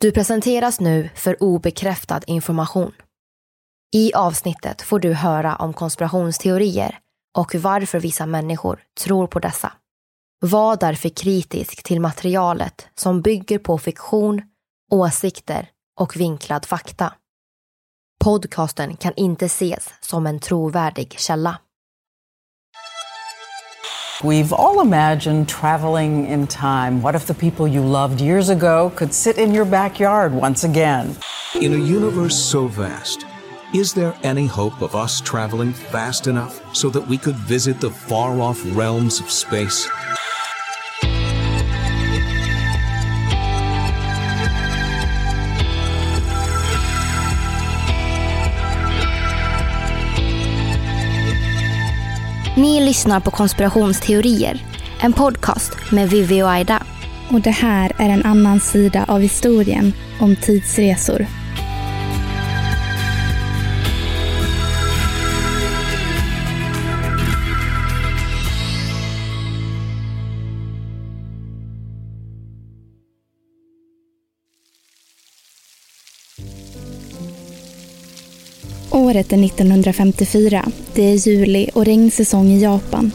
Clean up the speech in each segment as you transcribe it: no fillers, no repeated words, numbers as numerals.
Du presenteras nu för obekräftad information. I avsnittet får du höra om konspirationsteorier och varför vissa människor tror på dessa. Var därför kritisk till materialet som bygger på fiktion, åsikter och vinklad fakta. Podcasten kan inte ses som en trovärdig källa. We've all imagined traveling in time. What if the people you loved years ago could sit in your backyard once again? In a universe so vast, is there any hope of us traveling fast enough so that we could visit the far-off realms of space? Ni lyssnar på Konspirationsteorier, en podcast med Vivi och Ida. Och det här är en annan sida av historien om tidsresor. Året är 1954, det är juli och regnsäsong i Japan.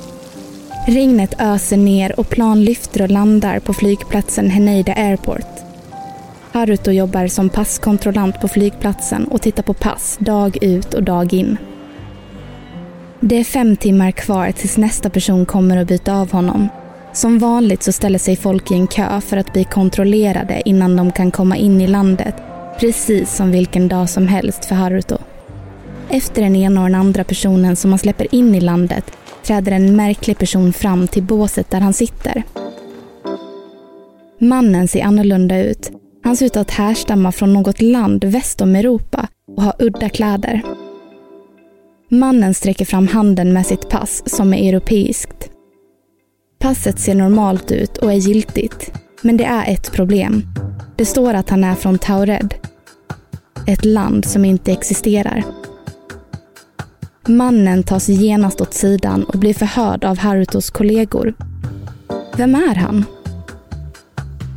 Regnet öser ner och plan lyfter och landar på flygplatsen Haneda Airport. Haruto jobbar som passkontrollant på flygplatsen och tittar på pass dag ut och dag in. Det är 5 timmar kvar tills nästa person kommer och byta av honom. Som vanligt så ställer sig folk i en kö för att bli kontrollerade innan de kan komma in i landet, precis som vilken dag som helst för Haruto. Efter den ena och den andra personen som man släpper in i landet träder en märklig person fram till båset där han sitter. Mannen ser annorlunda ut. Han ser ut att härstamma från något land väst om Europa och har udda kläder. Mannen sträcker fram handen med sitt pass som är europeiskt. Passet ser normalt ut och är giltigt, men det är ett problem. Det står att han är från Taured, ett land som inte existerar. Mannen tas genast åt sidan och blir förhörd av Harutos kollegor. Vem är han?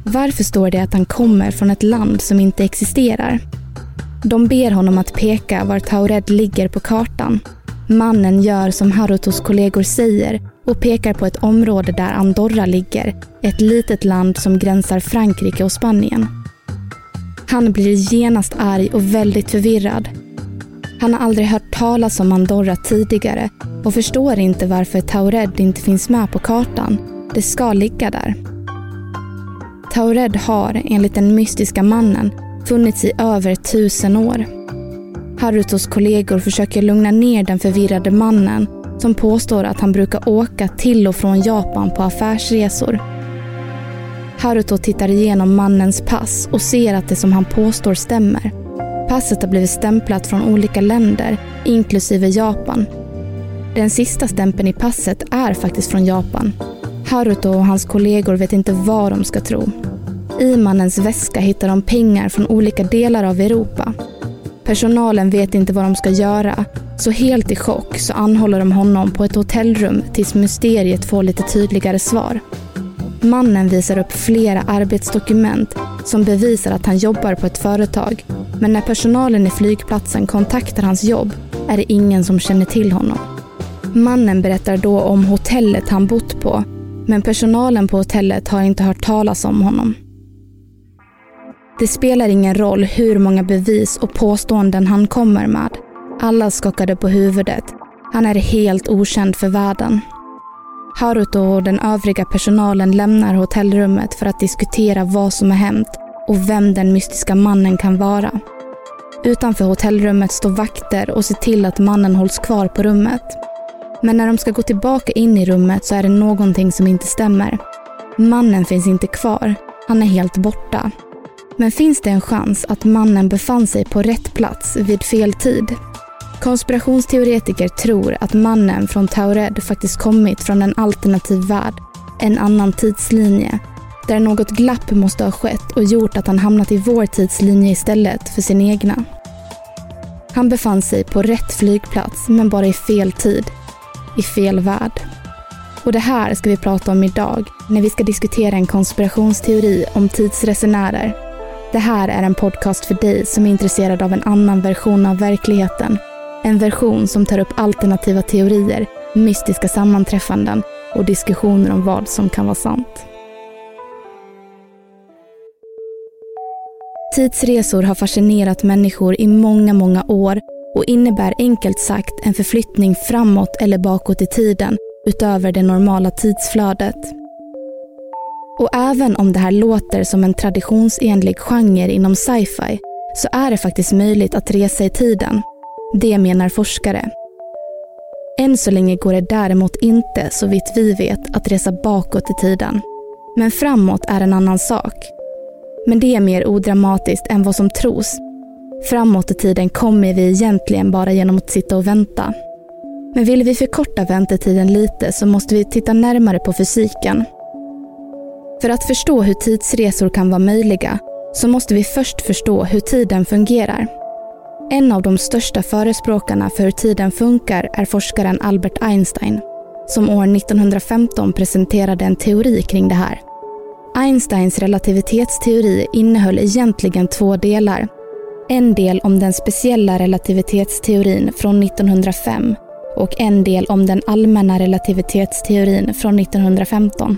Varför står det att han kommer från ett land som inte existerar? De ber honom att peka var Taured ligger på kartan. Mannen gör som Harutos kollegor säger och pekar på ett område där Andorra ligger, ett litet land som gränsar Frankrike och Spanien. Han blir genast arg och väldigt förvirrad. Han har aldrig hört talas om Andorra tidigare och förstår inte varför Taured inte finns med på kartan. Det ska ligga där. Taured har, enligt den mystiska mannen, funnits i över 1000 år. Harutos kollegor försöker lugna ner den förvirrade mannen som påstår att han brukar åka till och från Japan på affärsresor. Haruto tittar igenom mannens pass och ser att det som han påstår stämmer. Passet har blivit stämplat från olika länder, inklusive Japan. Den sista stämpeln i passet är faktiskt från Japan. Haruto och hans kollegor vet inte vad de ska tro. I mannens väska hittar de pengar från olika delar av Europa. Personalen vet inte vad de ska göra, så helt i chock så anhåller de honom på ett hotellrum tills mysteriet får lite tydligare svar. Mannen visar upp flera arbetsdokument som bevisar att han jobbar på ett företag, men när personalen i flygplatsen kontaktar hans jobb är det ingen som känner till honom. Mannen berättar då om hotellet han bott på, men personalen på hotellet har inte hört talas om honom. Det spelar ingen roll hur många bevis och påståenden han kommer med. Alla skakade på huvudet. Han är helt okänd för världen. Haruto och den övriga personalen lämnar hotellrummet för att diskutera vad som har hänt och vem den mystiska mannen kan vara. Utanför hotellrummet står vakter och ser till att mannen hålls kvar på rummet. Men när de ska gå tillbaka in i rummet så är det någonting som inte stämmer. Mannen finns inte kvar. Han är helt borta. Men finns det en chans att mannen befann sig på rätt plats vid fel tid? Konspirationsteoretiker tror att mannen från Taured faktiskt kommit från en alternativ värld, en annan tidslinje, där något glapp måste ha skett och gjort att han hamnat i vår tidslinje istället för sin egna. Han befann sig på rätt flygplats men bara i fel tid, i fel värld. Och det här ska vi prata om idag när vi ska diskutera en konspirationsteori om tidsresenärer. Det här är en podcast för dig som är intresserad av en annan version av verkligheten. En version som tar upp alternativa teorier, mystiska sammanträffanden och diskussioner om vad som kan vara sant. Tidsresor har fascinerat människor i många, många år och innebär enkelt sagt en förflyttning framåt eller bakåt i tiden utöver det normala tidsflödet. Och även om det här låter som en traditionsenlig genre inom sci-fi så är det faktiskt möjligt att resa i tiden. Det menar forskare. Än så länge går det däremot inte, så vitt vi vet, att resa bakåt i tiden. Men framåt är en annan sak. Men det är mer odramatiskt än vad som tros. Framåt i tiden kommer vi egentligen bara genom att sitta och vänta. Men vill vi förkorta väntetiden lite så måste vi titta närmare på fysiken. För att förstå hur tidsresor kan vara möjliga så måste vi först förstå hur tiden fungerar. En av de största förespråkarna för hur tiden funkar är forskaren Albert Einstein, som år 1915 presenterade en teori kring det här. Einsteins relativitetsteori innehöll egentligen två delar. En del om den speciella relativitetsteorin från 1905 och en del om den allmänna relativitetsteorin från 1915.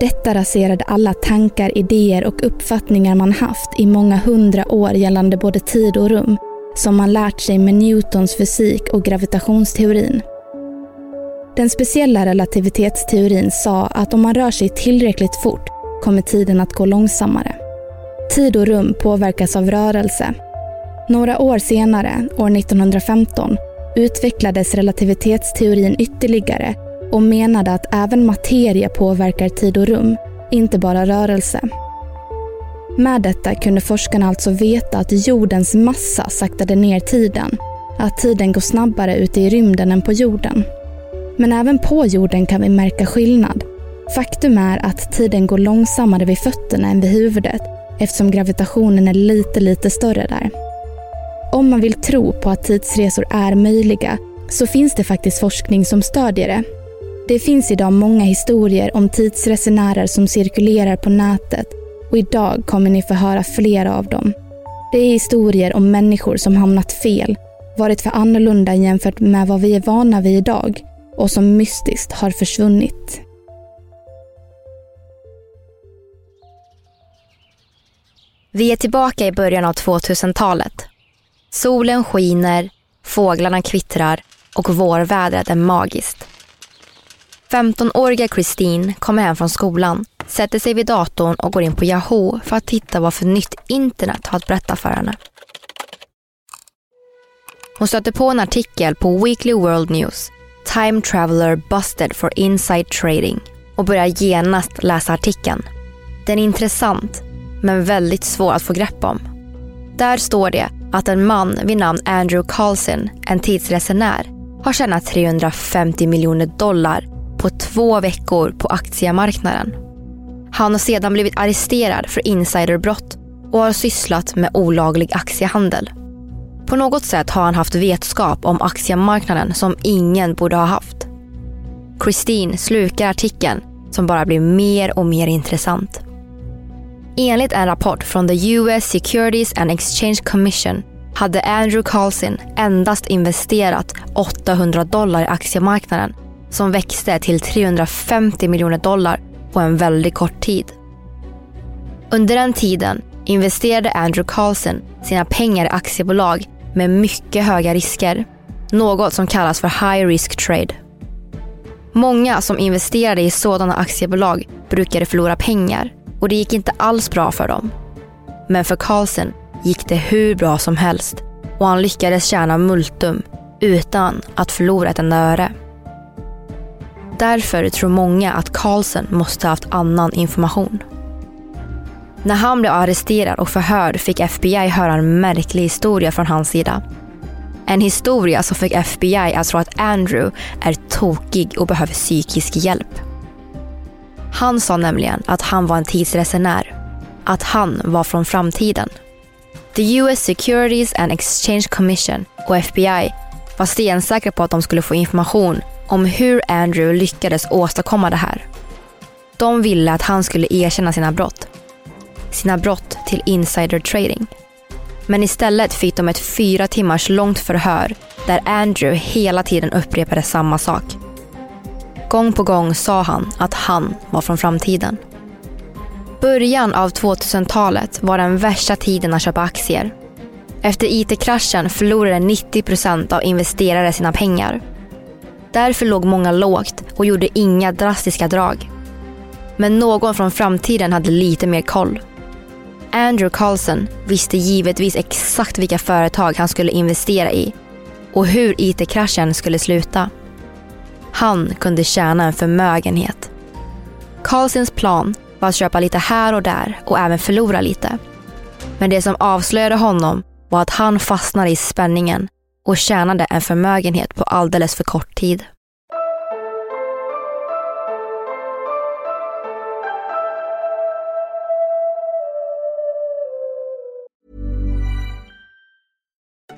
Detta raserade alla tankar, idéer och uppfattningar man haft i många hundra år gällande både tid och rum, som man lärt sig med Newtons fysik och gravitationsteorin. Den speciella relativitetsteorin sa att om man rör sig tillräckligt fort kommer tiden att gå långsammare. Tid och rum påverkas av rörelse. Några år senare, år 1915, utvecklades relativitetsteorin ytterligare och menade att även materia påverkar tid och rum, inte bara rörelse. Med detta kunde forskarna alltså veta att jordens massa saktade ner tiden, att tiden går snabbare ute i rymden än på jorden. Men även på jorden kan vi märka skillnad. Faktum är att tiden går långsammare vid fötterna än vid huvudet, eftersom gravitationen är lite större där. Om man vill tro på att tidsresor är möjliga så finns det faktiskt forskning som stödjer det. Det finns idag många historier om tidsresenärer som cirkulerar på nätet och idag kommer ni få höra flera av dem. Det är historier om människor som hamnat fel, varit för annorlunda jämfört med vad vi är vana vid idag och som mystiskt har försvunnit. Vi är tillbaka i början av 2000-talet. Solen skiner, fåglarna kvittrar och vårvädret är magiskt. 15-åriga Christine kommer hem från skolan, sätter sig vid datorn och går in på Yahoo för att titta vad för nytt internet har att berätta för henne. Hon stöter på en artikel på Weekly World News, Time Traveler Busted for Inside Trading, och börjar genast läsa artikeln. Den är intressant, men väldigt svår att få grepp om. Där står det att en man vid namn Andrew Carlson, en tidsresenär, har tjänat $350 miljoner på 2 veckor på aktiemarknaden. Han har sedan blivit arresterad för insiderbrott och har sysslat med olaglig aktiehandel. På något sätt har han haft vetskap om aktiemarknaden som ingen borde ha haft. Christine slukar artikeln som bara blir mer och mer intressant. Enligt en rapport från the US Securities and Exchange Commission hade Andrew Carlson endast investerat $800 i aktiemarknaden som växte till $350 miljoner på en väldigt kort tid. Under den tiden investerade Andrew Carlson sina pengar i aktiebolag med mycket höga risker, något som kallas för high risk trade. Många som investerade i sådana aktiebolag brukade förlora pengar och det gick inte alls bra för dem. Men för Carlson gick det hur bra som helst och han lyckades tjäna multum utan att förlora ett enda öre. Därför tror många att Carlson måste ha haft annan information. När han blev arresterad och förhörd fick FBI höra en märklig historia från hans sida. En historia som fick FBI att tro att Andrew är tokig och behöver psykisk hjälp. Han sa nämligen att han var en tidsresenär, att han var från framtiden. The US Securities and Exchange Commission och FBI var stensäkra på att de skulle få information om hur Andrew lyckades åstadkomma det här. De ville att han skulle erkänna sina brott till insider trading. Men istället fick de ett 4 timmars långt förhör där Andrew hela tiden upprepade samma sak. Gång på gång sa han att han var från framtiden. Början av 2000-talet var den värsta tiden att köpa aktier. Efter IT-kraschen förlorade 90% av investerare sina pengar. Därför låg många lågt och gjorde inga drastiska drag. Men någon från framtiden hade lite mer koll. Andrew Carlson visste givetvis exakt vilka företag han skulle investera i och hur IT-kraschen skulle sluta. Han kunde tjäna en förmögenhet. Carlsons plan var att köpa lite här och där och även förlora lite. Men det som avslöjade honom var att han fastnade i spänningen och tjänade en förmögenhet på alldeles för kort tid.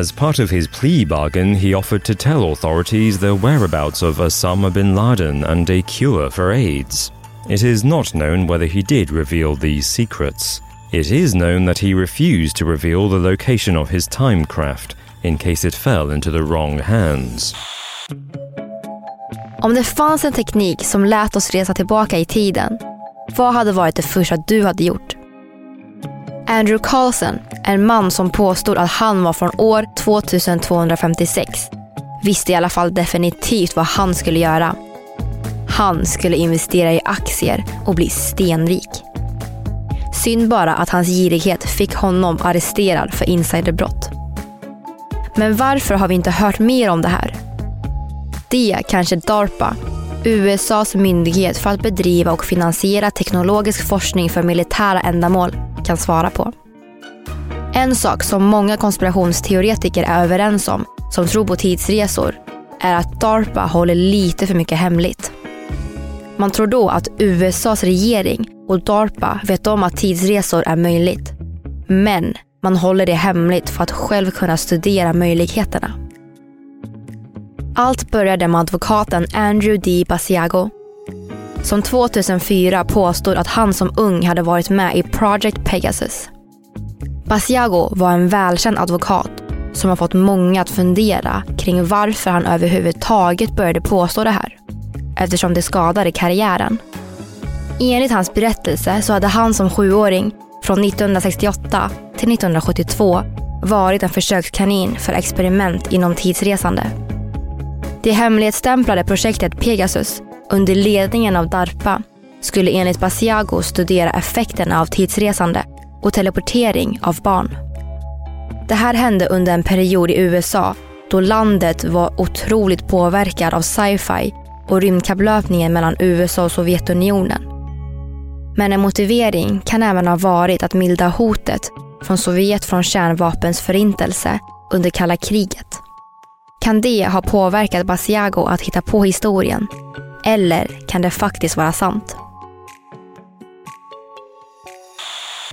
As part of his plea bargain, he offered to tell authorities the whereabouts of Osama bin Laden and a cure for AIDS. It is not known whether he did reveal these secrets. It is known that he refused to reveal the location of his timecraft in case it fell into the wrong hands. Om det fanns en teknik som lät oss resa tillbaka i tiden, vad hade varit det första du hade gjort? Andrew Carlson, en man som påstod att han var från år 2256, visste i alla fall definitivt vad han skulle göra. Han skulle investera i aktier och bli stenrik. Synd bara att hans girighet fick honom arresterad för insiderbrott. Men varför har vi inte hört mer om det här? Det kanske DARPA, USAs myndighet för att bedriva och finansiera teknologisk forskning för militära ändamål, kan svara på. En sak som många konspirationsteoretiker är överens om, som tror på tidsresor, är att DARPA håller lite för mycket hemligt. Man tror då att USAs regering och DARPA vet om att tidsresor är möjligt. Men man håller det hemligt för att själv kunna studera möjligheterna. Allt började med advokaten Andrew D. Basiago, som 2004 påstod att han som ung hade varit med i Project Pegasus. Basiago var en välkänd advokat som har fått många att fundera kring varför han överhuvudtaget började påstå det här, eftersom det skadade karriären. Enligt hans berättelse så hade han som 7-åring från 1968 till 1972 varit en försökskanin för experiment inom tidsresande. Det hemlighetsstämplade projektet Pegasus under ledningen av DARPA skulle enligt Basiago studera effekterna av tidsresande och teleportering av barn. Det här hände under en period i USA då landet var otroligt påverkad av sci-fi och rymdkapplöpningen mellan USA och Sovjetunionen. Men en motivering kan även ha varit att mildra hotet från Sovjet från kärnvapens förintelse under kalla kriget. Kan det ha påverkat Basiago att hitta på historien? Eller kan det faktiskt vara sant?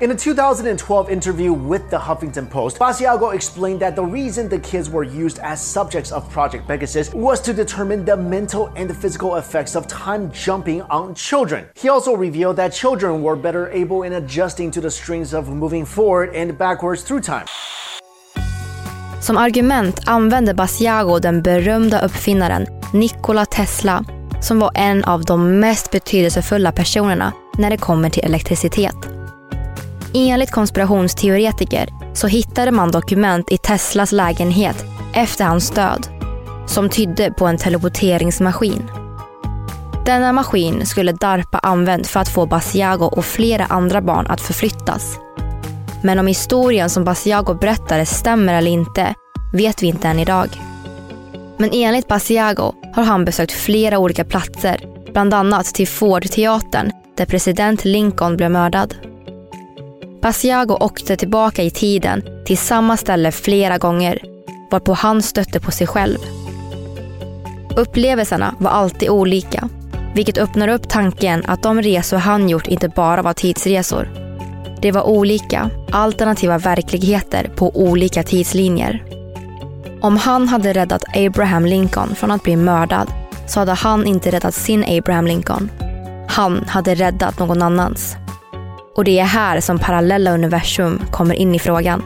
In a 2012 interview with the Huffington Post, Basiago explained that the reason the kids were used as subjects of Project Pegasus was to determine the mental and physical effects of time jumping on children. He also revealed that children were better able in adjusting to the strings of moving forward and backwards through time. Som argument använde Basiago den berömda uppfinnaren Nikola Tesla, som var en av de mest betydelsefulla personerna när det kommer till elektricitet. Enligt konspirationsteoretiker så hittade man dokument i Teslas lägenhet efter hans död som tydde på en teleporteringsmaskin. Denna maskin skulle DARPA använt för att få Basiago och flera andra barn att förflyttas. Men om historien som Basiago berättade stämmer eller inte vet vi inte än idag. Men enligt Basiago har han besökt flera olika platser, bland annat till Ford-teatern där president Lincoln blev mördad. Basiago åkte tillbaka i tiden till samma ställe flera gånger, varpå han stötte på sig själv. Upplevelserna var alltid olika, vilket öppnar upp tanken att de resor han gjort inte bara var tidsresor. Det var olika, alternativa verkligheter på olika tidslinjer. Om han hade räddat Abraham Lincoln från att bli mördad så hade han inte räddat sin Abraham Lincoln. Han hade räddat någon annans. Och det är här som parallella universum kommer in i frågan.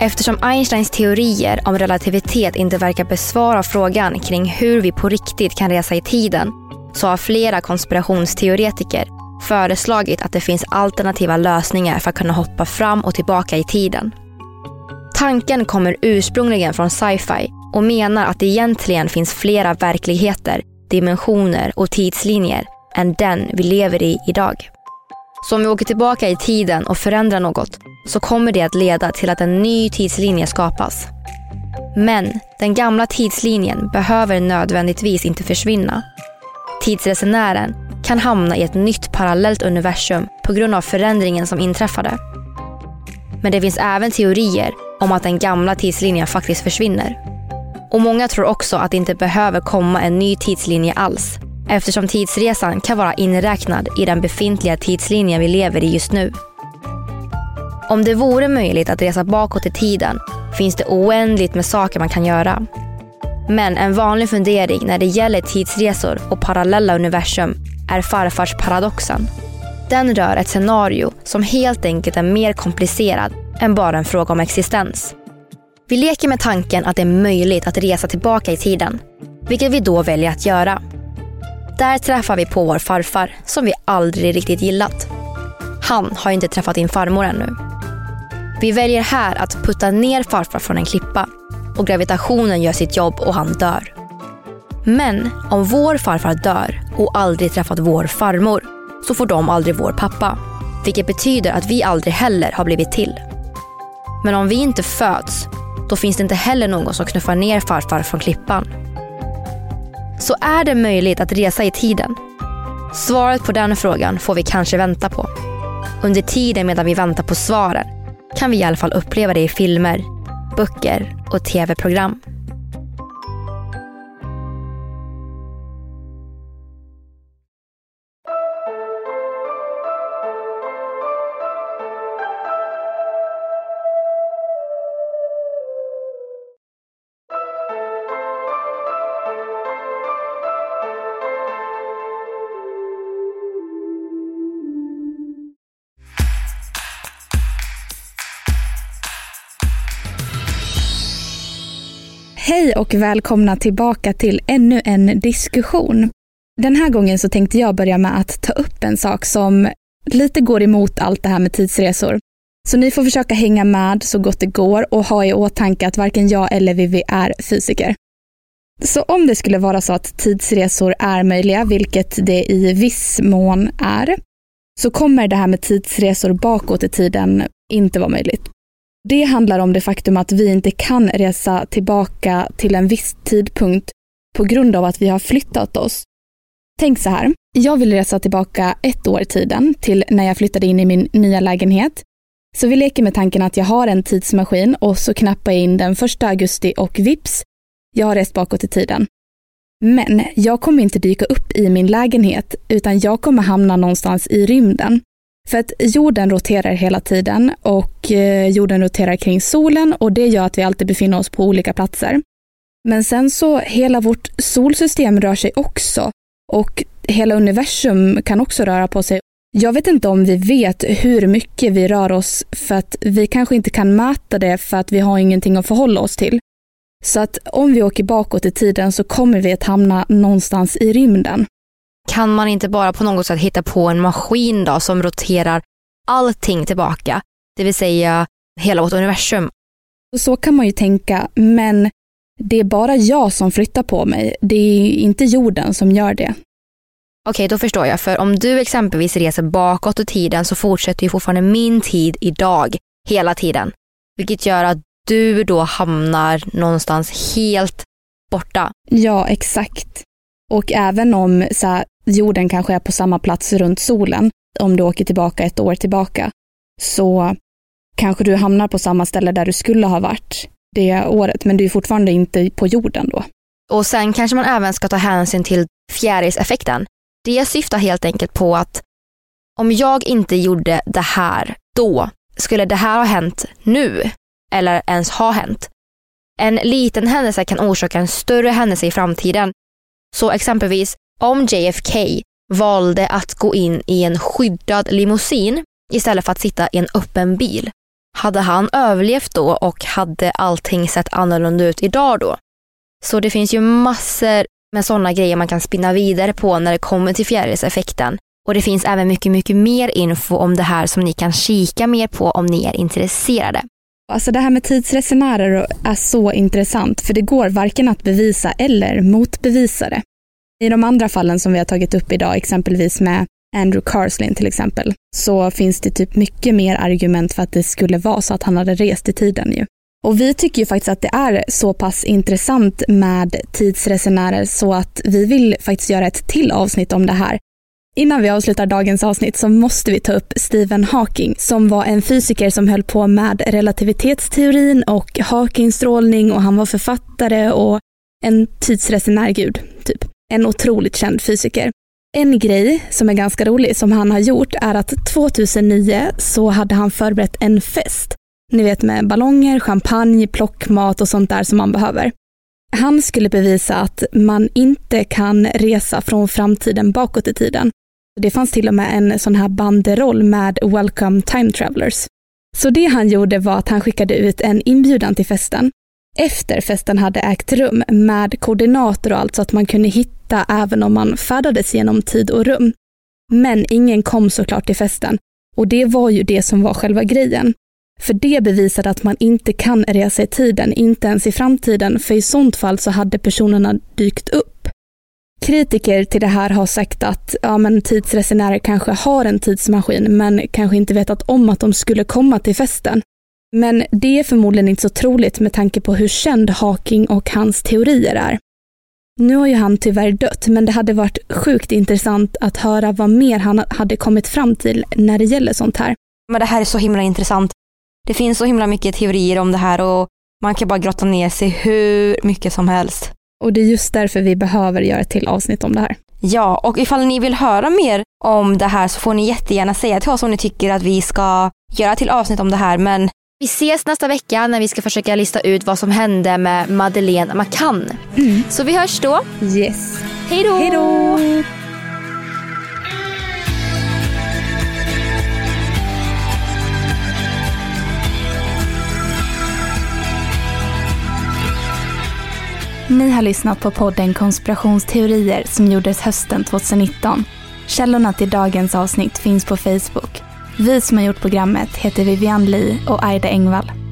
Eftersom Einsteins teorier om relativitet inte verkar besvara frågan kring hur vi på riktigt kan resa i tiden, så har flera konspirationsteoretiker föreslagit att det finns alternativa lösningar för att kunna hoppa fram och tillbaka i tiden. Tanken kommer ursprungligen från sci-fi och menar att det egentligen finns flera verkligheter, dimensioner och tidslinjer än den vi lever i idag. Så om vi åker tillbaka i tiden och förändrar något så kommer det att leda till att en ny tidslinje skapas. Men den gamla tidslinjen behöver nödvändigtvis inte försvinna. Tidsresenären kan hamna i ett nytt parallellt universum på grund av förändringen som inträffade. Men det finns även teorier om att den gamla tidslinjen faktiskt försvinner. Och många tror också att det inte behöver komma en ny tidslinje alls, eftersom tidsresan kan vara inräknad i den befintliga tidslinjen vi lever i just nu. Om det vore möjligt att resa bakåt i tiden finns det oändligt med saker man kan göra. Men en vanlig fundering när det gäller tidsresor och parallella universum är farfarsparadoxen. Den rör ett scenario som helt enkelt är mer komplicerad än bara en fråga om existens. Vi leker med tanken att det är möjligt att resa tillbaka i tiden, vilket vi då väljer att göra. Där träffar vi på vår farfar som vi aldrig riktigt gillat. Han har inte träffat din farmor ännu. Vi väljer här att putta ner farfar från en klippa och gravitationen gör sitt jobb och han dör. Men om vår farfar dör och aldrig träffat vår farmor så får de aldrig vår pappa, vilket betyder att vi aldrig heller har blivit till. Men om vi inte föds, då finns det inte heller någon som knuffar ner farfar från klippan. Så är det möjligt att resa i tiden? Svaret på den frågan får vi kanske vänta på. Under tiden medan vi väntar på svaren kan vi i alla fall uppleva det i filmer, böcker och tv-program. Hej och välkomna tillbaka till ännu en diskussion. Den här gången så tänkte jag börja med att ta upp en sak som lite går emot allt det här med tidsresor. Så ni får försöka hänga med så gott det går och ha i åtanke att varken jag eller Vivi är fysiker. Så om det skulle vara så att tidsresor är möjliga, vilket det i viss mån är, så kommer det här med tidsresor bakåt i tiden inte vara möjligt. Det handlar om det faktum att vi inte kan resa tillbaka till en viss tidpunkt på grund av att vi har flyttat oss. Tänk så här, jag vill resa tillbaka 1 år i tiden till när jag flyttade in i min nya lägenhet. Så vi leker med tanken att jag har en tidsmaskin och så knappar jag in den 1 augusti och vips, jag har rest bakåt i tiden. Men jag kommer inte dyka upp i min lägenhet utan jag kommer hamna någonstans i rymden. För att jorden roterar hela tiden och jorden roterar kring solen och det gör att vi alltid befinner oss på olika platser. Men sen så hela vårt solsystem rör sig också och hela universum kan också röra på sig. Jag vet inte om vi vet hur mycket vi rör oss för att vi kanske inte kan mäta det för att vi har ingenting att förhålla oss till. Så att om vi åker bakåt i tiden så kommer vi att hamna någonstans i rymden. Kan man inte bara på något sätt hitta på en maskin då som roterar allting tillbaka? Det vill säga hela vårt universum. Så kan man ju tänka, men det är bara jag som flyttar på mig. Det är inte jorden som gör det. Okej, då förstår jag. För om du exempelvis reser bakåt i tiden så fortsätter ju fortfarande min tid idag hela tiden. Vilket gör att du då hamnar någonstans helt borta. Ja, exakt. Och även om så här, jorden kanske är på samma plats runt solen, om du åker tillbaka 1 år tillbaka, så kanske du hamnar på samma ställe där du skulle ha varit det året, men du är fortfarande inte på jorden då. Och sen kanske man även ska ta hänsyn till fjärilseffekten. Det syftar helt enkelt på att om jag inte gjorde det här då, skulle det här ha hänt nu eller ens ha hänt. En liten händelse kan orsaka en större händelse i framtiden. Så exempelvis om JFK valde att gå in i en skyddad limousin istället för att sitta i en öppen bil. Hade han överlevt då och hade allting sett annorlunda ut idag då? Så det finns ju massor med sådana grejer man kan spinna vidare på när det kommer till fjärilseffekten. Och det finns även mycket, mycket mer info om det här som ni kan kika mer på om ni är intresserade. Alltså det här med tidsresenärer är så intressant för det går varken att bevisa eller motbevisa det. I de andra fallen som vi har tagit upp idag, exempelvis med Andrew Carlson till exempel, så finns det typ mycket mer argument för att det skulle vara så att han hade rest i tiden ju. Och vi tycker ju faktiskt att det är så pass intressant med tidsresenärer så att vi vill faktiskt göra ett till avsnitt om det här. Innan vi avslutar dagens avsnitt så måste vi ta upp Stephen Hawking som var en fysiker som höll på med relativitetsteorin och Hawking-strålning och han var författare och en tidsresenärgud typ. En otroligt känd fysiker. En grej som är ganska rolig som han har gjort är att 2009 så hade han förberett en fest. Ni vet med ballonger, champagne, plockmat och sånt där som man behöver. Han skulle bevisa att man inte kan resa från framtiden bakåt i tiden Det fanns till och med en sån här banderoll med Welcome Time Travelers. Så det han gjorde var att han skickade ut en inbjudan till festen. Efter festen hade ägt rum med koordinater och allt så att man kunde hitta även om man färdades genom tid och rum. Men ingen kom såklart till festen. Och det var ju det som var själva grejen. För det bevisade att man inte kan resa i tiden, inte ens i framtiden, för i sånt fall så hade personerna dykt upp. Kritiker till det här har sagt att ja, men tidsresenärer kanske har en tidsmaskin men kanske inte vetat om att de skulle komma till festen. Men det är förmodligen inte så troligt med tanke på hur känd Hawking och hans teorier är. Nu har ju han tyvärr dött, men det hade varit sjukt intressant att höra vad mer han hade kommit fram till när det gäller sånt här. Men det här är så himla intressant. Det finns så himla mycket teorier om det här och man kan bara grotta ner sig hur mycket som helst. Och det är just därför vi behöver göra ett till avsnitt om det här. Ja, och ifall ni vill höra mer om det här så får ni jättegärna säga till oss om ni tycker att vi ska göra till avsnitt om det här. Men vi ses nästa vecka när vi ska försöka lista ut vad som hände med Madeleine McCann. Mm. Så vi hörs då. Yes. Hej då! Hej då! Ni har lyssnat på podden Konspirationsteorier som gjordes hösten 2019. Källorna till dagens avsnitt finns på Facebook. Vi som har gjort programmet heter Vivian Lee och Ida Engvall.